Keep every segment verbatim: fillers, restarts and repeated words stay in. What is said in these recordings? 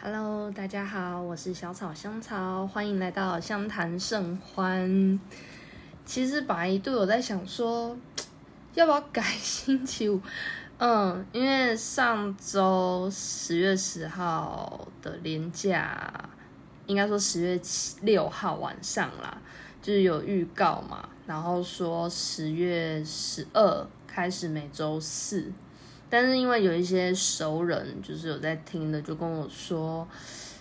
Hello， 大家好，我是小草香草，欢迎来到相谈甚欢。其实本来一度有在想说，要不要改星期五？嗯，因为上周十月十号的连假，应该说十月六号晚上啦，就是有预告嘛，然后说十月十二开始每周四。但是因为有一些熟人就是有在听的，就跟我说，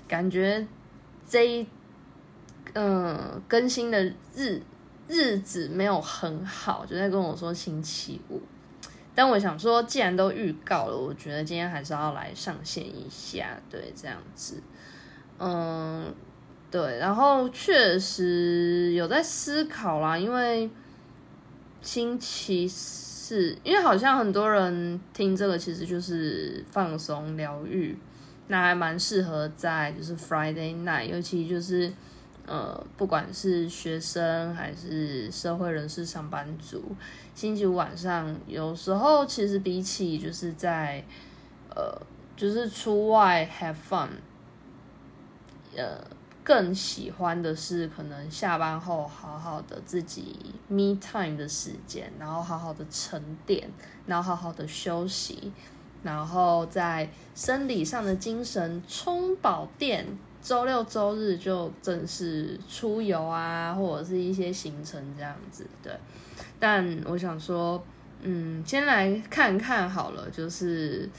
感觉这一嗯更新的日日子没有很好，就在跟我说星期五。但我想说，既然都预告了，我觉得今天还是要来上线一下，对，这样子，嗯，对。然后确实有在思考啦，因为星期四。是因为好像很多人听这个其实就是放松疗愈，那还蛮适合在就是 Friday night， 尤其就是呃不管是学生还是社会人士上班族，星期五晚上有时候其实比起就是在呃就是出外 have fun， 呃更喜欢的是可能下班后好好的自己 me time 的时间，然后好好的沉淀，然后好好的休息，然后在生理上的精神充饱电，周六周日就正式出游啊，或者是一些行程这样子，对。但我想说，嗯，先来看看好了，就是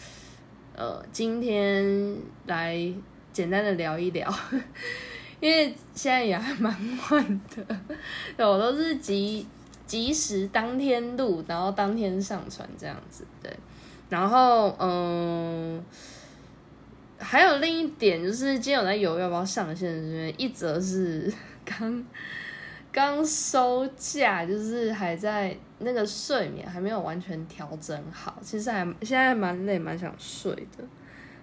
呃，今天来简单的聊一聊。因为现在也还蛮晚的，对，我都是即即时当天录，然后当天上传这样子，对。然后嗯，还有另一点就是，今天我在犹豫要不要上线，因为一则是刚刚收假，就是还在那个睡眠还没有完全调整好，其实还现在还蛮累，蛮想睡的。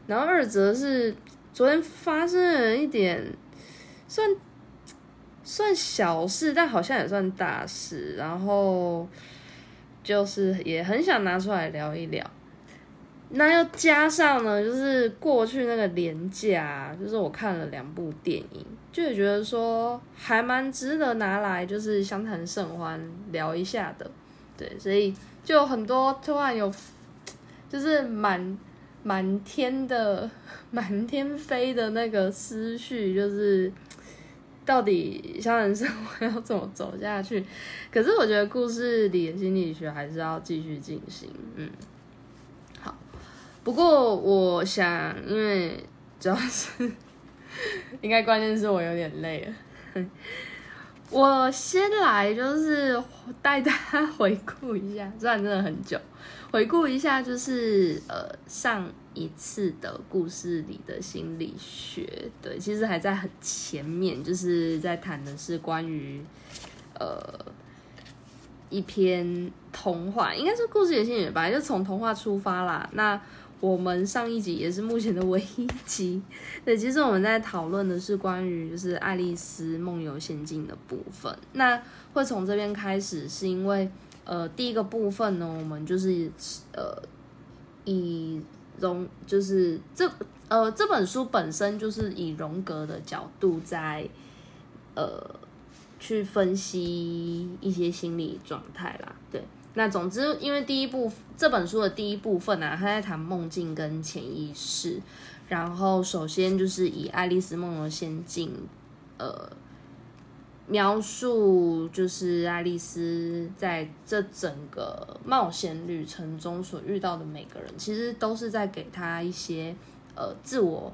然后二则是昨天发生了一点。算算小事，但好像也算大事，然后就是也很想拿出来聊一聊。那又加上呢，就是过去那个连假，就是我看了两部电影，就也觉得说还蛮值得拿来就是相谈甚欢聊一下的，对，所以就有很多突然有就是蛮。满天的满天飞的那个思绪，就是到底相谈甚欢要怎么走下去？可是我觉得故事里的心理学还是要继续进行。嗯，好。不过我想，因为主要是应该关键是我有点累了，我先来就是带大家回顾一下，虽然真的很久。回顾一下，就是呃上一次的故事里的心理学，对，其实还在很前面，就是在谈的是关于呃一篇童话，应该是故事里的心理学吧，就从童话出发啦。那我们上一集也是目前的唯一集，对，其实我们在讨论的是关于就是爱丽丝梦游仙境的部分。那会从这边开始，是因为。呃，第一个部分呢，我们就是呃，以荣就是这呃这本书本身就是以荣格的角度在呃去分析一些心理状态啦，对。那总之，因为第一部这本书的第一部分啊，他在谈梦境跟潜意识，然后首先就是以《爱丽丝梦游仙境》呃。描述就是爱丽丝在这整个冒险旅程中所遇到的每个人，其实都是在给她一些呃自我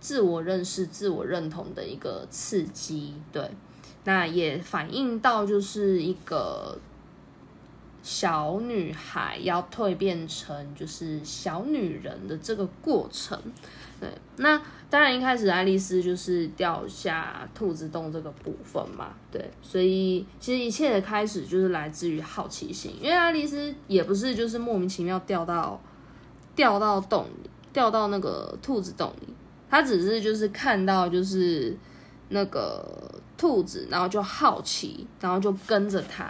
自我认识、自我认同的一个刺激，对。那也反映到就是一个小女孩要蜕变成就是小女人的这个过程。对，那当然一开始爱丽丝就是掉下兔子洞这个部分嘛，对，所以其实一切的开始就是来自于好奇心，因为爱丽丝也不是就是莫名其妙掉到掉到洞里，掉到那个兔子洞里，她只是就是看到就是那个兔子，然后就好奇，然后就跟着它，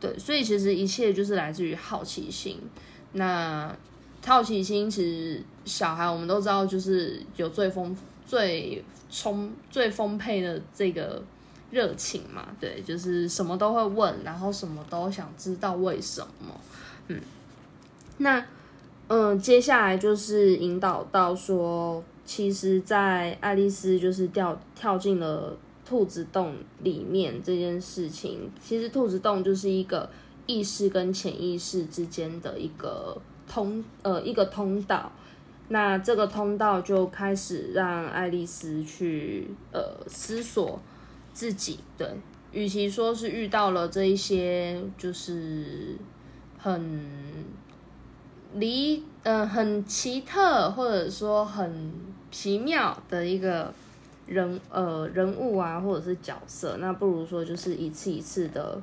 对，所以其实一切就是来自于好奇心。那好奇心其实小孩我们都知道就是有最丰最充最丰沛的这个热情嘛，对，就是什么都会问，然后什么都想知道为什么。嗯，那嗯，接下来就是引导到说，其实在爱丽丝就是掉跳进了兔子洞里面这件事情，其实兔子洞就是一个意识跟潜意识之间的一个通呃一个通道，那这个通道就开始让爱丽丝去呃思索自己，对，与其说是遇到了这一些就是很离呃很奇特或者说很奇妙的一个人呃人物啊或者是角色，那不如说就是一次一次的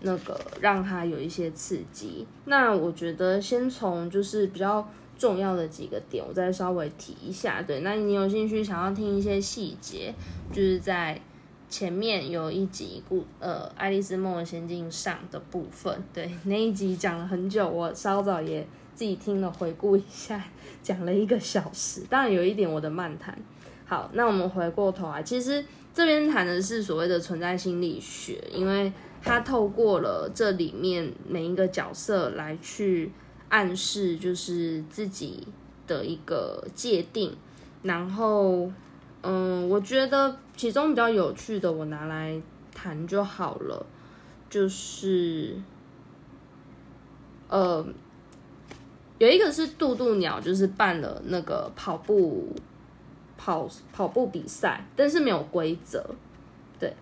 那个让他有一些刺激。那我觉得先从就是比较重要的几个点我再稍微提一下，对，那你有兴趣想要听一些细节，就是在前面有一集故呃《爱丽丝梦游仙境》上的部分，对，那一集讲了很久，我稍早也自己听了回顾一下，讲了一个小时，当然有一点我的漫谈。好，那我们回过头来，其实这边谈的是所谓的存在心理学，因为它透过了这里面每一个角色来去暗示就是自己的一个界定，然后嗯，我觉得其中比较有趣的我拿来谈就好了，就是呃有一个是渡渡鸟，就是办了那个跑步跑跑步比赛，但是没有规则，对，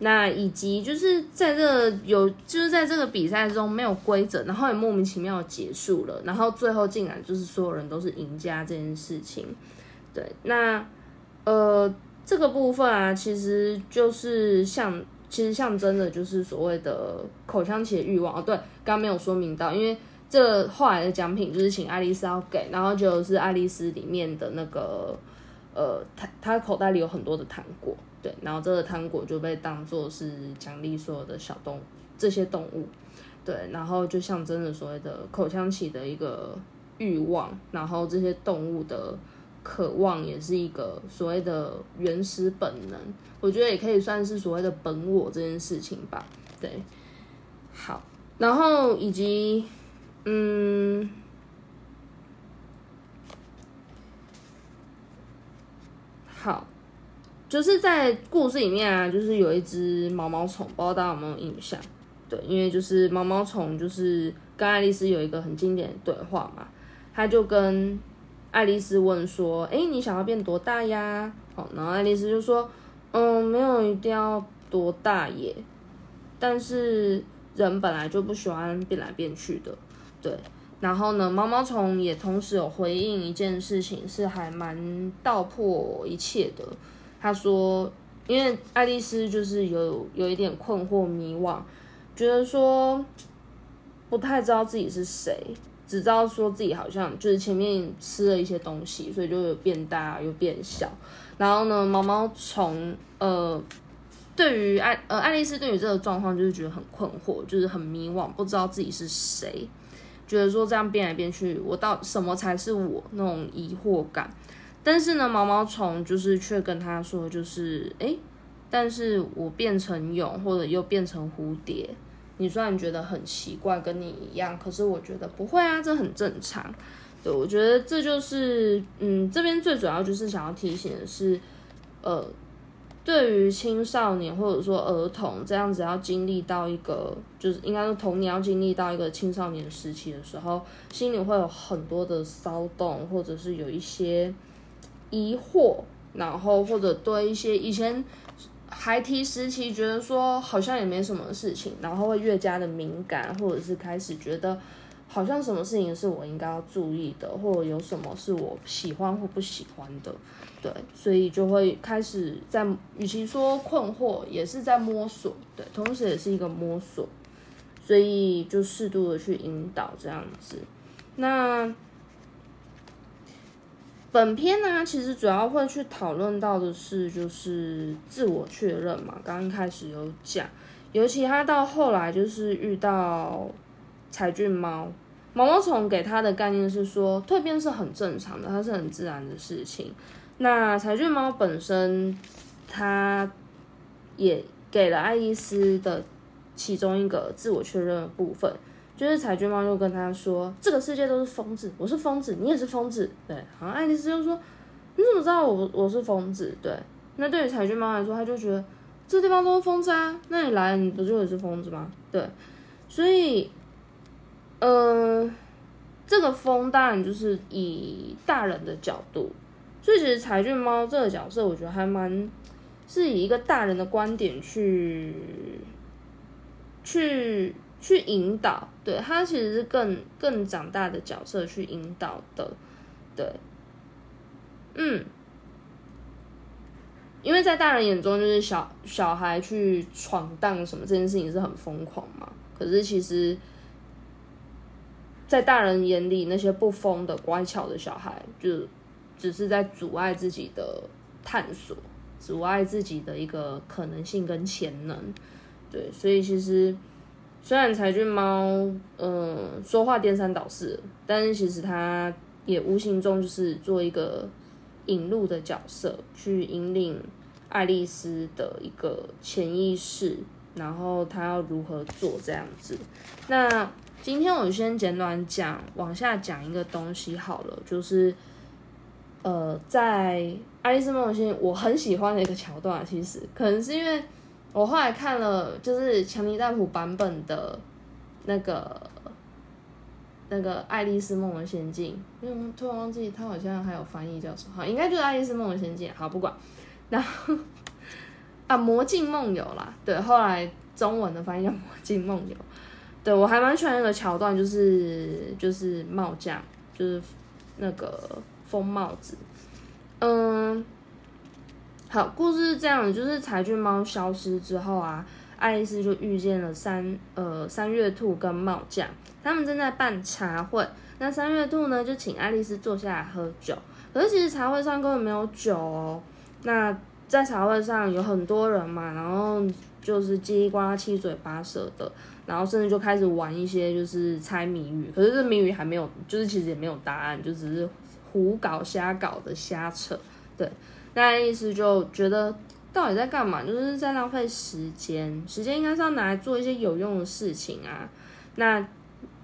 那以及就是在这个有就是在这个比赛中没有规则，然后也莫名其妙结束了，然后最后竟然就是所有人都是赢家这件事情，对，那呃这个部分啊，其实就是像其实象征的就是所谓的口腔期的欲望，哦，对，刚刚没有说明到，因为这后来的奖品就是请爱丽丝要给，然后就是爱丽丝里面的那个呃，她她口袋里有很多的糖果，对，然后这个糖果就被当作是奖励所有的小动物这些动物，对，然后就象征着所谓的口腔期的一个欲望，然后这些动物的渴望也是一个所谓的原始本能，我觉得也可以算是所谓的本我这件事情吧，对，好，然后以及嗯，好，就是在故事里面啊，就是有一只毛毛虫，不知道大家有没有印象？对，因为就是毛毛虫就是跟爱丽丝有一个很经典的对话嘛，他就跟爱丽丝问说：“哎，你想要变多大呀？”好，然后爱丽丝就说：“嗯，没有一定要多大耶，但是人本来就不喜欢变来变去的。”对，然后呢，毛毛虫也同时有回应一件事情，是还蛮道破一切的。他说，因为爱丽丝就是有有一点困惑迷惘，觉得说不太知道自己是谁，只知道说自己好像就是前面吃了一些东西，所以就有变大又变小。然后呢，毛毛虫呃。对于爱呃爱丽丝对于这个状况就是觉得很困惑，就是很迷惘，不知道自己是谁，觉得说这样变来变去，我到什么才是我那种疑惑感。但是呢，毛毛虫就是却跟他说，就是哎，但是我变成蛹或者又变成蝴蝶，你虽然觉得很奇怪，跟你一样，可是我觉得不会啊，这很正常。对，我觉得这就是嗯，这边最主要就是想要提醒的是，呃。对于青少年或者说儿童这样子要经历到一个，就是应该说童年要经历到一个青少年时期的时候，心里会有很多的骚动，或者是有一些疑惑，然后或者对一些以前孩提时期觉得说好像也没什么事情，然后会越加的敏感，或者是开始觉得好像什么事情是我应该要注意的，或者有什么是我喜欢或不喜欢的，对，所以就会开始在，与其说困惑，也是在摸索，对，同时也是一个摸索，所以就适度的去引导这样子。那本篇呢、啊，其实主要会去讨论到的是，就是自我确认嘛，刚刚开始有讲，尤其他到后来就是遇到柴郡猫，毛毛虫给他的概念是说，蜕变是很正常的，它是很自然的事情。那柴犬猫本身，它也给了爱丽丝的其中一个自我确认的部分，就是柴犬猫就跟他说，这个世界都是疯子，我是疯子，你也是疯子，对。然后爱丽丝就说，你怎么知道我我是疯子？对。那对于柴犬猫来说，他就觉得这地方都是疯子啊，那你来你不就也是疯子吗？对。所以。呃，这个疯当然就是以大人的角度，所以其实柴郡猫这个角色，我觉得还蛮是以一个大人的观点去去去引导，对，他其实是更更长大的角色去引导的，对，嗯，因为在大人眼中，就是小小孩去闯荡什么这件事情是很疯狂嘛，可是其实。在大人眼里，那些不疯的乖巧的小孩，就只是在阻碍自己的探索，阻碍自己的一个可能性跟潜能。对，所以其实虽然柴郡猫，呃，说话颠三倒四，但是其实它也无形中就是做一个引路的角色，去引领爱丽丝的一个潜意识，然后她要如何做这样子。那。今天我先简短讲，往下讲一个东西好了，就是，呃，在《爱丽丝梦游仙境》我很喜欢的一个桥段，其实可能是因为我后来看了就是强尼戴普版本的那个那个《爱丽丝梦游仙境》，因为我突然忘记它好像还有翻译叫什么，好，应该就是《爱丽丝梦游仙境》，好不管，然后啊《魔境梦游》啦，对，后来中文的翻译叫《魔境梦游》。对，我还蛮喜欢那个桥段，就是就是帽匠，就是那个疯帽子。嗯，好，故事是这样的，就是柴郡猫消失之后啊，爱丽丝就遇见了三呃三月兔跟帽匠，他们正在办茶会。那三月兔呢，就请爱丽丝坐下来喝酒，可是其实茶会上根本没有酒哦。那在茶会上有很多人嘛，然后就是叽里呱啦、七嘴八舌的。然后甚至就开始玩一些就是猜谜语，可是这谜语还没有，就是其实也没有答案，就只是胡搞瞎搞的瞎扯。对，那爱丽丝就觉得到底在干嘛？就是在浪费时间，时间应该是要拿来做一些有用的事情啊。那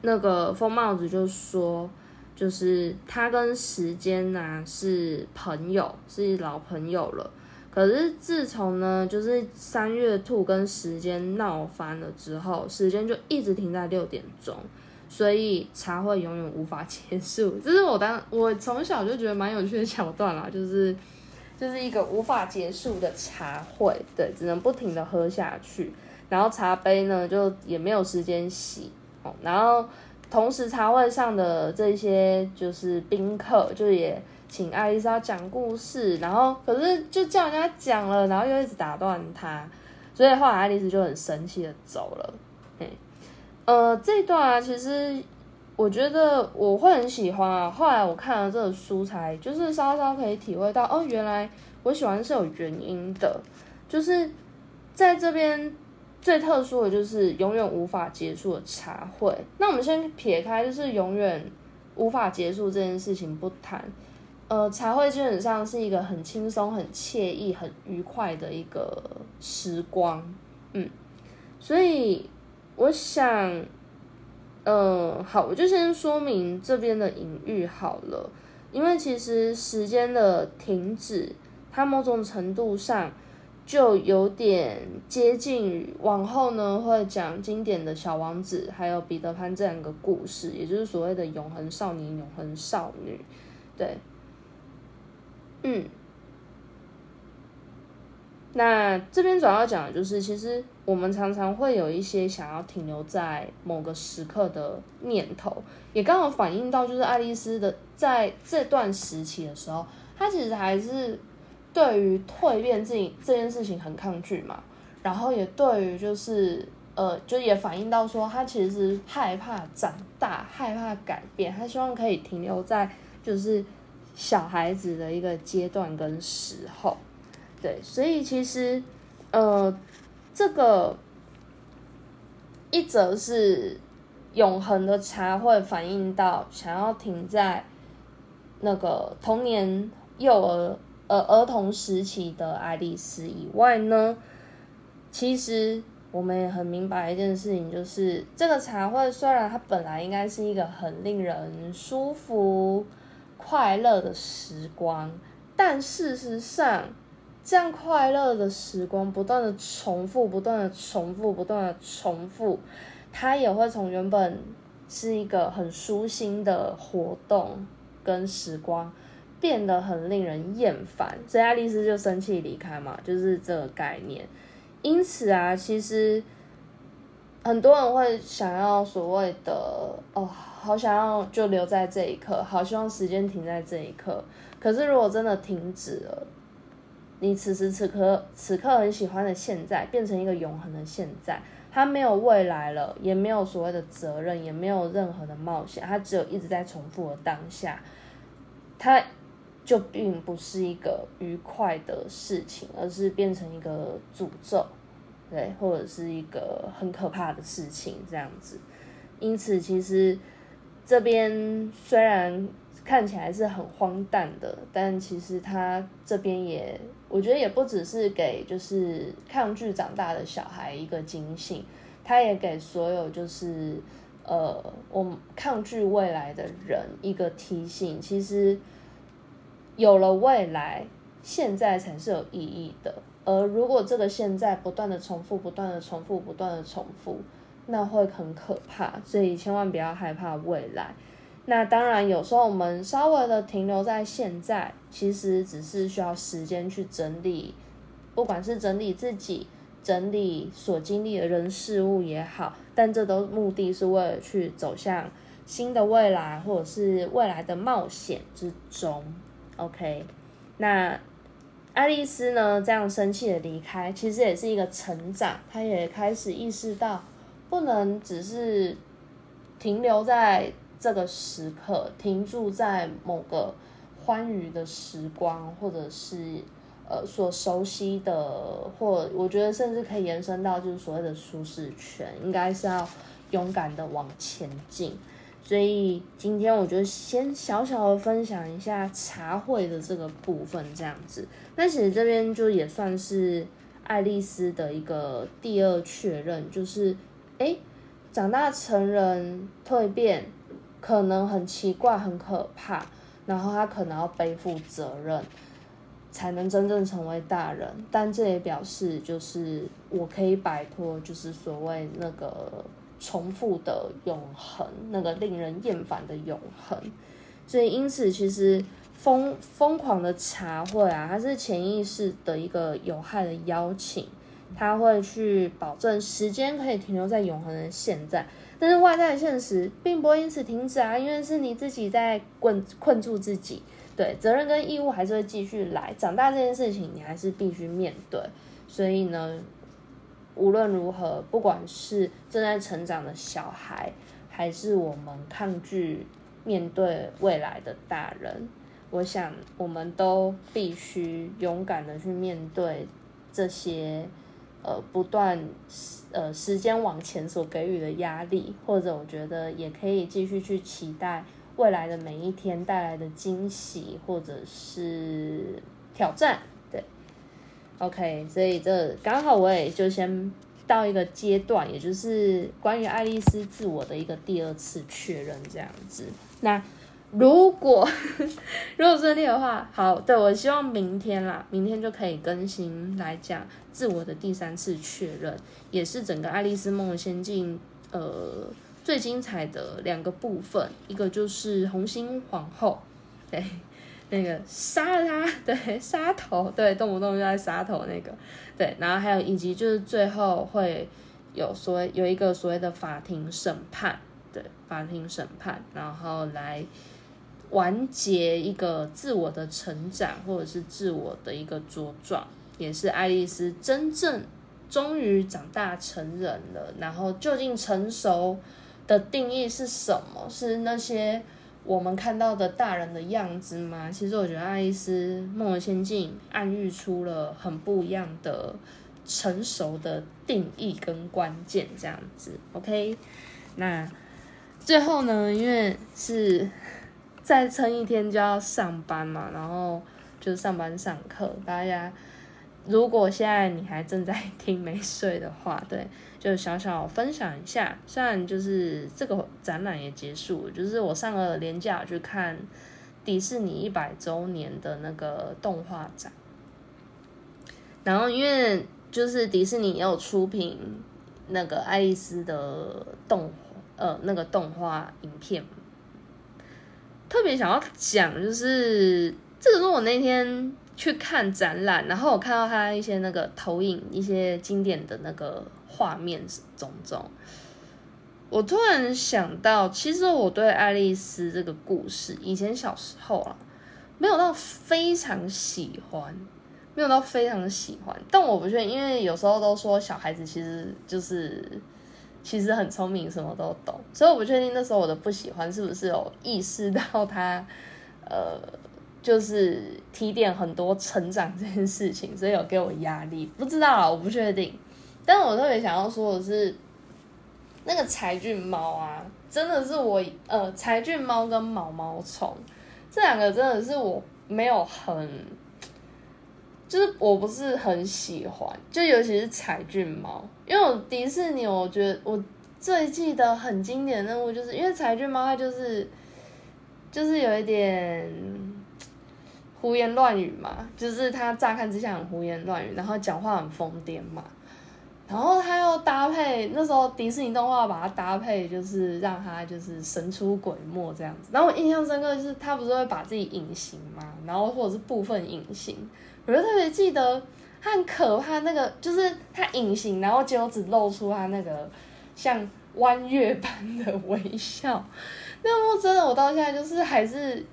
那个疯帽子就说，就是他跟时间啊是朋友，是老朋友了。可是自从呢，就是三月兔跟时间闹翻了之后，时间就一直停在六点钟，所以茶会永远无法结束。这是我当我从小就觉得蛮有趣的桥段啦，就是就是一个无法结束的茶会，对，只能不停的喝下去，然后茶杯呢就也没有时间洗哦，然后同时茶会上的这些就是宾客就也。请爱丽丝要讲故事，然后可是就叫人家讲了，然后又一直打断他，所以后来爱丽丝就很生气的走了。嗯，呃，这一段啊，其实我觉得我会很喜欢啊。后来我看了这个书才，就是稍稍可以体会到，哦，原来我喜欢是有原因的，就是在这边最特殊的就是永远无法结束的茶会。那我们先撇开就是永远无法结束这件事情不谈。呃，茶会基本上是一个很轻松、很惬意、很愉快的一个时光，嗯，所以我想，呃，好，我就先说明这边的隐喻好了，因为其实时间的停止，它某种程度上就有点接近于往后呢会讲经典的小王子还有彼得潘这两个故事，也就是所谓的永恒少年、永恒少女，对。嗯，那这边主要讲的就是，其实我们常常会有一些想要停留在某个时刻的念头，也刚好反映到就是爱丽丝的在这段时期的时候，她其实还是对于蜕变自己这件事情很抗拒嘛，然后也对于就是呃，就也反映到说她其实害怕长大，害怕改变，她希望可以停留在就是。小孩子的一个阶段跟时候，对，所以其实，呃，这个一则是永恒的茶会反映到想要停在那个童年幼儿呃儿童时期的爱丽丝以外呢，其实我们也很明白一件事情，就是这个茶会虽然它本来应该是一个很令人舒服快乐的时光，但事实上这样快乐的时光不断的重复不断的重复不断的重复，它也会从原本是一个很舒心的活动跟时光变得很令人厌烦，所以爱丽丝就生气离开嘛，就是这个概念。因此啊，其实很多人会想要所谓的哦，好想要就留在这一刻，好希望时间停在这一刻。可是如果真的停止了，你此时此刻此刻很喜欢的现在变成一个永恒的现在，它没有未来了，也没有所谓的责任，也没有任何的冒险，它只有一直在重复的当下，它就并不是一个愉快的事情，而是变成一个诅咒，对，或者是一个很可怕的事情这样子。因此其实这边虽然看起来是很荒诞的，但其实它这边也我觉得也不只是给就是抗拒长大的小孩一个警醒，它也给所有就是呃我们抗拒未来的人一个提醒，其实有了未来，现在才是有意义的。而如果这个现在不断的重复、不断的重复、不断的重复，那会很可怕。所以千万不要害怕未来。那当然，有时候我们稍微的停留在现在，其实只是需要时间去整理，不管是整理自己、整理所经历的人事物也好，但这都目的是为了去走向新的未来，或者是未来的冒险之中。OK， 那爱丽丝呢？这样生气的离开，其实也是一个成长。她也开始意识到，不能只是停留在这个时刻，停驻在某个欢愉的时光，或者是呃所熟悉的，或我觉得甚至可以延伸到就是所谓的舒适圈，应该是要勇敢的往前进。所以今天我就先小小的分享一下茶会的这个部分这样子。那其实这边就也算是爱丽丝的一个第二确认，就是诶，长大成人蜕变可能很奇怪很可怕，然后她可能要背负责任才能真正成为大人，但这也表示就是我可以摆脱就是所谓那个重复的永恒，那个令人厌烦的永恒。所以因此其实疯疯狂的茶会啊，它是潜意识的一个有害的邀请，它会去保证时间可以停留在永恒的现在，但是外在的现实并不会因此停止啊，因为是你自己在困困住自己，对，责任跟义务还是会继续来，长大这件事情你还是必须面对。所以呢，无论如何，不管是正在成长的小孩，还是我们抗拒面对未来的大人，我想我们都必须勇敢的去面对这些呃不断呃时间往前所给予的压力，或者我觉得也可以继续去期待未来的每一天带来的惊喜或者是挑战。OK， 所以这刚好我也就先到一个阶段，也就是关于爱丽丝自我的一个第二次确认这样子。那如果如果顺利的话，好，对，我希望明天啦，明天就可以更新来讲自我的第三次确认，也是整个《爱丽丝梦游仙境》呃最精彩的两个部分，一个就是红心皇后，对。那个杀了他，对，杀头，对，动不动就在杀头那个，对，然后还有以及就是最后会有所谓有一个所谓的法庭审判，对，法庭审判，然后来完结一个自我的成长或者是自我的一个茁壮，也是爱丽丝真正终于长大成人了，然后究竟成熟的定义是什么？是那些我们看到的大人的样子吗？其实我觉得爱丽丝梦游仙境暗喻出了很不一样的成熟的定义跟关键这样子。 OK， 那最后呢，因为是再撑一天就要上班嘛，然后就是上班上课，大家如果现在你还正在听没睡的话，对，就小小分享一下。虽然就是这个展览也结束，就是我上个连假去看迪士尼一百周年的那个动画展，然后因为就是迪士尼也有出品那个爱丽丝的动呃那个动画影片，特别想要讲就是这个是我那天去看展览，然后我看到他一些那个投影一些经典的那个画面种种，我突然想到其实我对爱丽丝这个故事以前小时候啊没有到非常喜欢没有到非常喜欢但我不确定，因为有时候都说小孩子其实就是其实很聪明什么都懂，所以我不确定那时候我的不喜欢是不是有意识到他呃就是提点很多成长这件事情，所以有给我压力，不知道啦，我不确定。但我特别想要说的是，那个柴郡猫啊，真的是我呃，柴郡猫跟毛毛虫这两个真的是我没有很，就是我不是很喜欢，就尤其是柴郡猫，因为我迪士尼我觉得我最记得很经典的任务，就是因为柴郡猫它就是就是有一点。胡言乱语嘛，就是他乍看之下很胡言乱语，然后讲话很疯癫嘛，然后他又搭配那时候迪士尼动画把它搭配，就是让他就是神出鬼没这样子。然后我印象深刻就是他不是会把自己隐形嘛，然后或者是部分隐形，我就特别记得他很可怕那个，就是他隐形，然后结果只露出他那个像弯月般的微笑。那幕真的我到现在就是还是。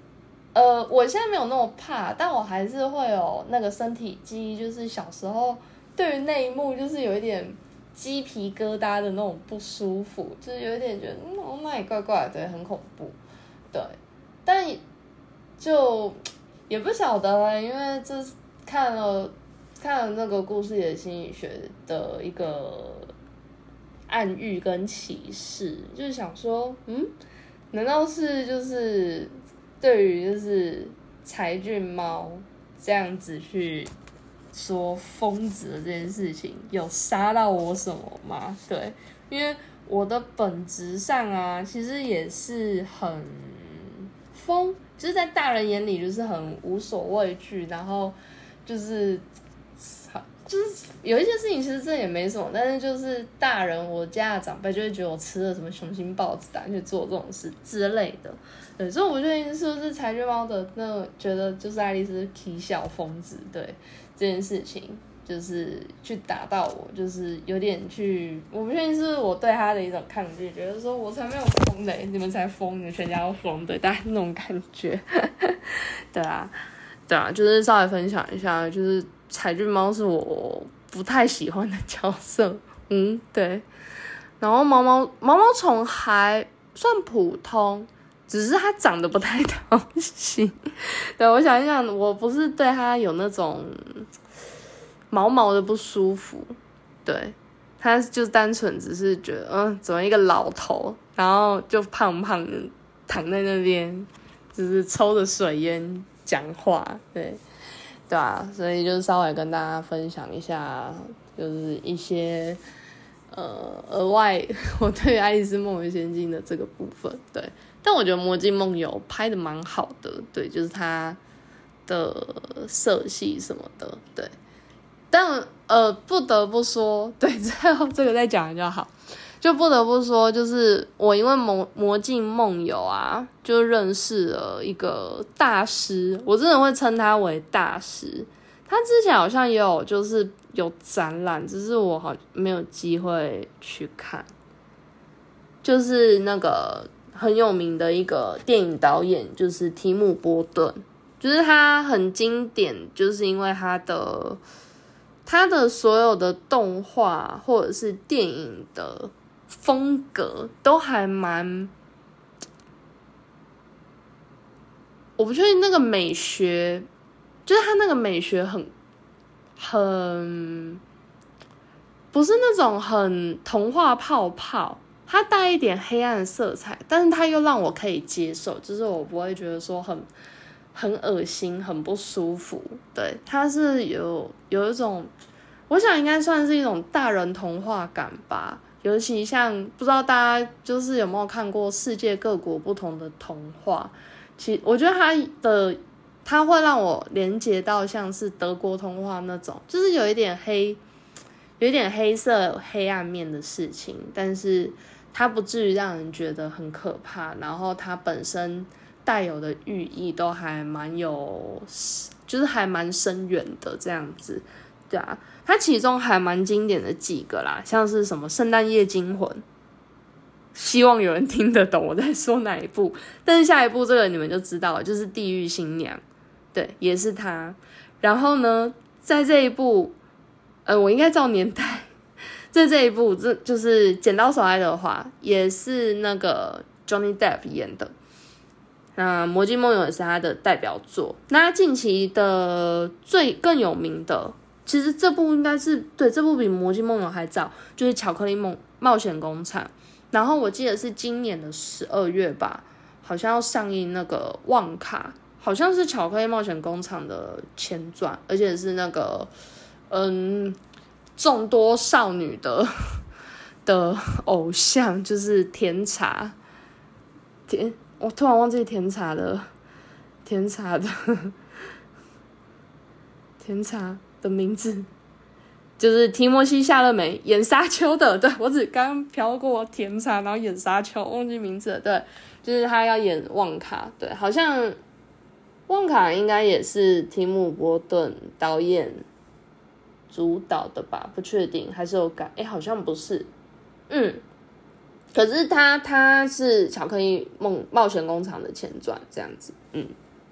呃，我现在没有那么怕，但我还是会有那个身体记忆，就是小时候对于那一幕就是有一点鸡皮疙瘩的那种不舒服，就是有一点觉得嗯，那也怪怪的，对，很恐怖，对，但就也不晓得啦，因为这看了看了那个故事里的心理学的一个暗喻跟启示，就是想说，嗯，难道是就是。对于就是柴郡猫这样子去说疯子的这件事情，有杀到我什么吗？对，因为我的本质上啊，其实也是很疯，就是在大人眼里就是很无所畏惧，然后就是就是有一些事情其实这也没什么，但是就是大人我家的长辈就会觉得我吃了什么雄心豹子胆去做这种事之类的。对，所以我觉得是不是柴郡猫的那个觉得就是爱丽丝啼笑疯子，对这件事情就是去打到我，就是有点去，我不确定是不是我对他的一种抗拒，觉得说我才没有疯嘞，你们才疯，你们全家都疯，对，大概那种感觉。对啊，对啊，就是稍微分享一下，就是柴郡猫是我不太喜欢的角色，嗯，对。然后毛毛毛毛虫还算普通。只是它长得不太讨喜，对，我想一想，我不是对它有那种毛毛的不舒服，对，它就单纯只是觉得，嗯，怎么一个老头，然后就胖胖的躺在那边，只是抽着水烟讲话，对，对啊，所以就稍微跟大家分享一下，就是一些呃额外我对《爱丽丝梦游仙境》的这个部分，对。但我觉得《魔镜梦游》拍的蛮好的，对，就是它的色系什么的，对。但呃，不得不说，对，最后这个再讲就好。就不得不说，就是我因为魔《魔镜梦游》啊，就认识了一个大师，我真的会称他为大师。他之前好像也有就是有展览，只是我好没有机会去看。就是那个。很有名的一个电影导演就是提姆·波顿，就是他很经典，就是因为他的他的所有的动画或者是电影的风格都还蛮，我不确定那个美学，就是他那个美学很很不是那种很童话泡泡。它带一点黑暗的色彩，但是它又让我可以接受，就是我不会觉得说很很恶心很不舒服。对，它是有有一种，我想应该算是一种大人童话感吧。尤其像不知道大家就是有没有看过世界各国不同的童话，其实我觉得它的它会让我连接到像是德国童话那种，就是有一点黑有一点黑色黑暗面的事情，但是它不至于让人觉得很可怕，然后它本身带有的寓意都还蛮有就是还蛮深远的这样子。对啊，它其中还蛮经典的几个啦，像是什么圣诞夜惊魂，希望有人听得懂我在说哪一部，但是下一部这个你们就知道了，就是地狱新娘。对，也是它。然后呢，在这一部呃，我应该照年代，在这一部这就是剪刀手爱德华，也是那个 Johnny Depp 演的，那魔镜梦游也是他的代表作。那近期的最更有名的，其实这部应该是，对，这部比魔镜梦游还早，就是巧克力梦冒险工厂，然后我记得是今年的十二月吧，好像要上映那个旺卡，好像是巧克力冒险工厂的前传，而且是那个嗯，众多少女的的偶像，就是甜茶甜，我突然忘记甜茶的甜茶的甜茶的名字，就是提摩西·夏勒梅演沙丘的。对，我只刚刚飘过甜茶，然后演沙丘，忘记名字了。对，就是他要演旺卡，对，好像旺卡应该也是提姆·波顿导演主导的吧，不确定，还是有改，哎、欸，好像不是，嗯，可是他他是巧克力梦冒险工厂的前传这样子，嗯，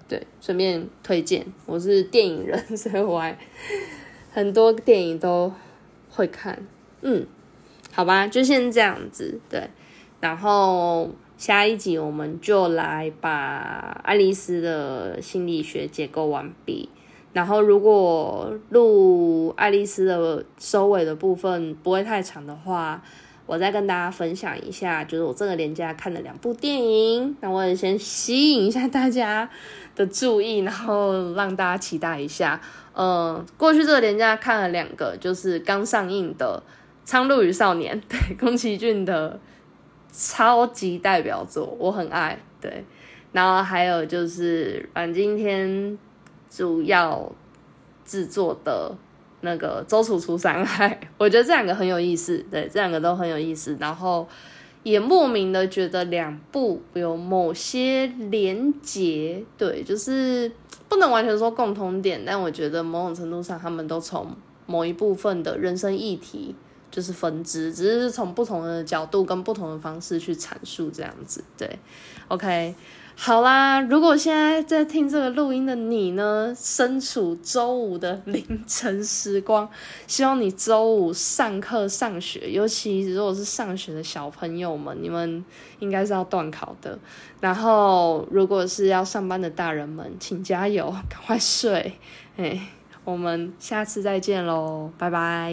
对，顺便推荐，我是电影人，所以我还很多电影都会看，嗯，好吧，就先这样子，对，然后下一集我们就来把爱丽丝的心理学解构完毕。然后如果录爱丽丝的收尾的部分不会太长的话，我再跟大家分享一下就是我这个连假看了两部电影，那我也先吸引一下大家的注意，然后让大家期待一下。呃，过去这个连假看了两个，就是刚上映的《苍鹭与少年》，对，宫崎骏的超级代表作，我很爱，对，然后还有就是阮经天主要制作的那个周楚除三害，我觉得这两个很有意思，对，这两个都很有意思，然后也莫名的觉得两部有某些连结，对，就是不能完全说共同点，但我觉得某种程度上他们都从某一部分的人生议题就是分支，只是从不同的角度跟不同的方式去阐述这样子，对 OK。好啦，如果现在在听这个录音的你呢，身处周五的凌晨时光，希望你周五上课上学，尤其如果是上学的小朋友们，你们应该是要断考的，然后如果是要上班的大人们，请加油，赶快睡，哎，我们下次再见咯，拜拜。